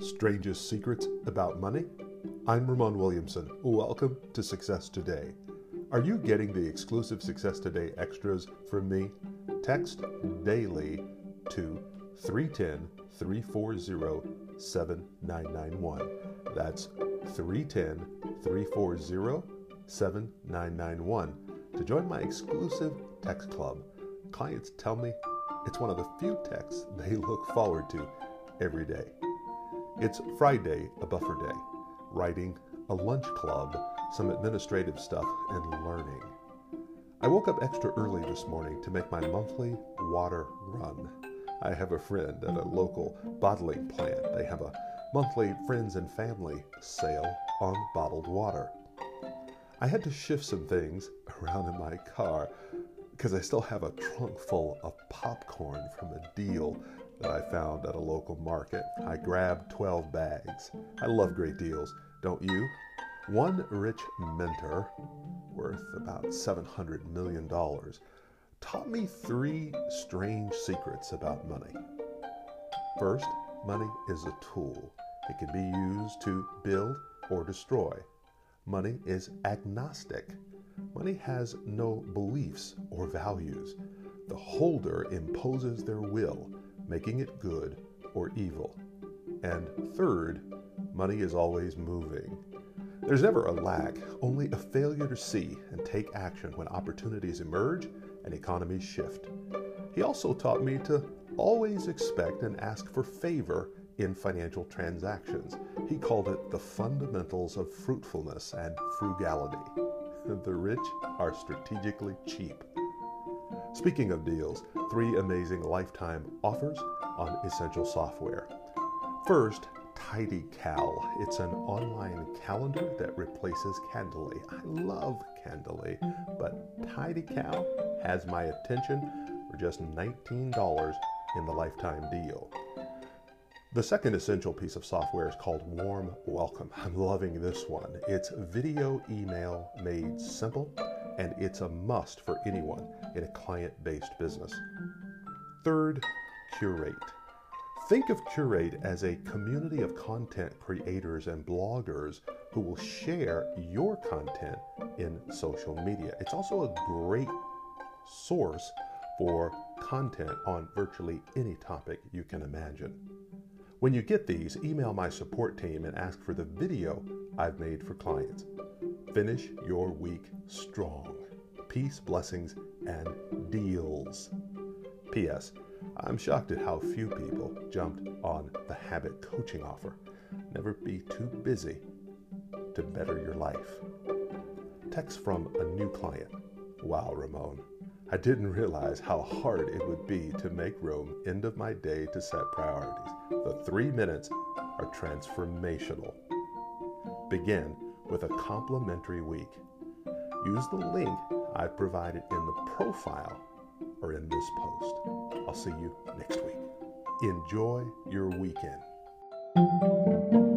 Strangest secrets about money? I'm Ramon Williamson. Welcome to Success Today. Are you getting the exclusive Success Today extras from me? Text DAILY to 310-340-7991. That's 310-340-7991 to join my exclusive text club. Clients tell me it's one of the few texts they look forward to every day. It's Friday, a buffer day, writing, a lunch club, some administrative stuff, and learning. I woke up extra early this morning to make my monthly water run. I have a friend at a local bottling plant. They have a monthly friends and family sale on bottled water. I had to shift some things around in my car because I still have a trunk full of popcorn from a deal that I found at a local market. I grabbed 12 bags. I love great deals, don't you? One rich mentor, worth about $700 million, taught me three strange secrets about money. First, money is a tool. It can be used to build or destroy. Money is agnostic. Money has no beliefs or values. The holder imposes their will, making it good or evil. And third, money is always moving. There's never a lack, only a failure to see and take action when opportunities emerge and economies shift. He also taught me to always expect and ask for favor in financial transactions. He called it the fundamentals of fruitfulness and frugality. The rich are strategically cheap. Speaking of deals, three amazing lifetime offers on essential software. First, TidyCal. It's an online calendar that replaces Calendly. I love Calendly, but TidyCal has my attention for just $19 in the lifetime deal. The second essential piece of software is called Warm Welcome. I'm loving this one. It's video email made simple, and it's a must for anyone in a client-based business. Third, Curate. Think of Curate as a community of content creators and bloggers who will share your content in social media. It's also a great source for content on virtually any topic you can imagine. When you get these, email my support team and ask for the video I've made for clients. Finish your week strong. Peace, blessings, and deals. P.S. I'm shocked at how few people jumped on the habit coaching offer. Never be too busy to better your life. Text from a new client. Wow, Ramon. I didn't realize how hard it would be to make room end of my day to set priorities. The 3 minutes are transformational. Begin with a complimentary week. Use the link I've provided in the profile or in this post. I'll see you next week. Enjoy your weekend.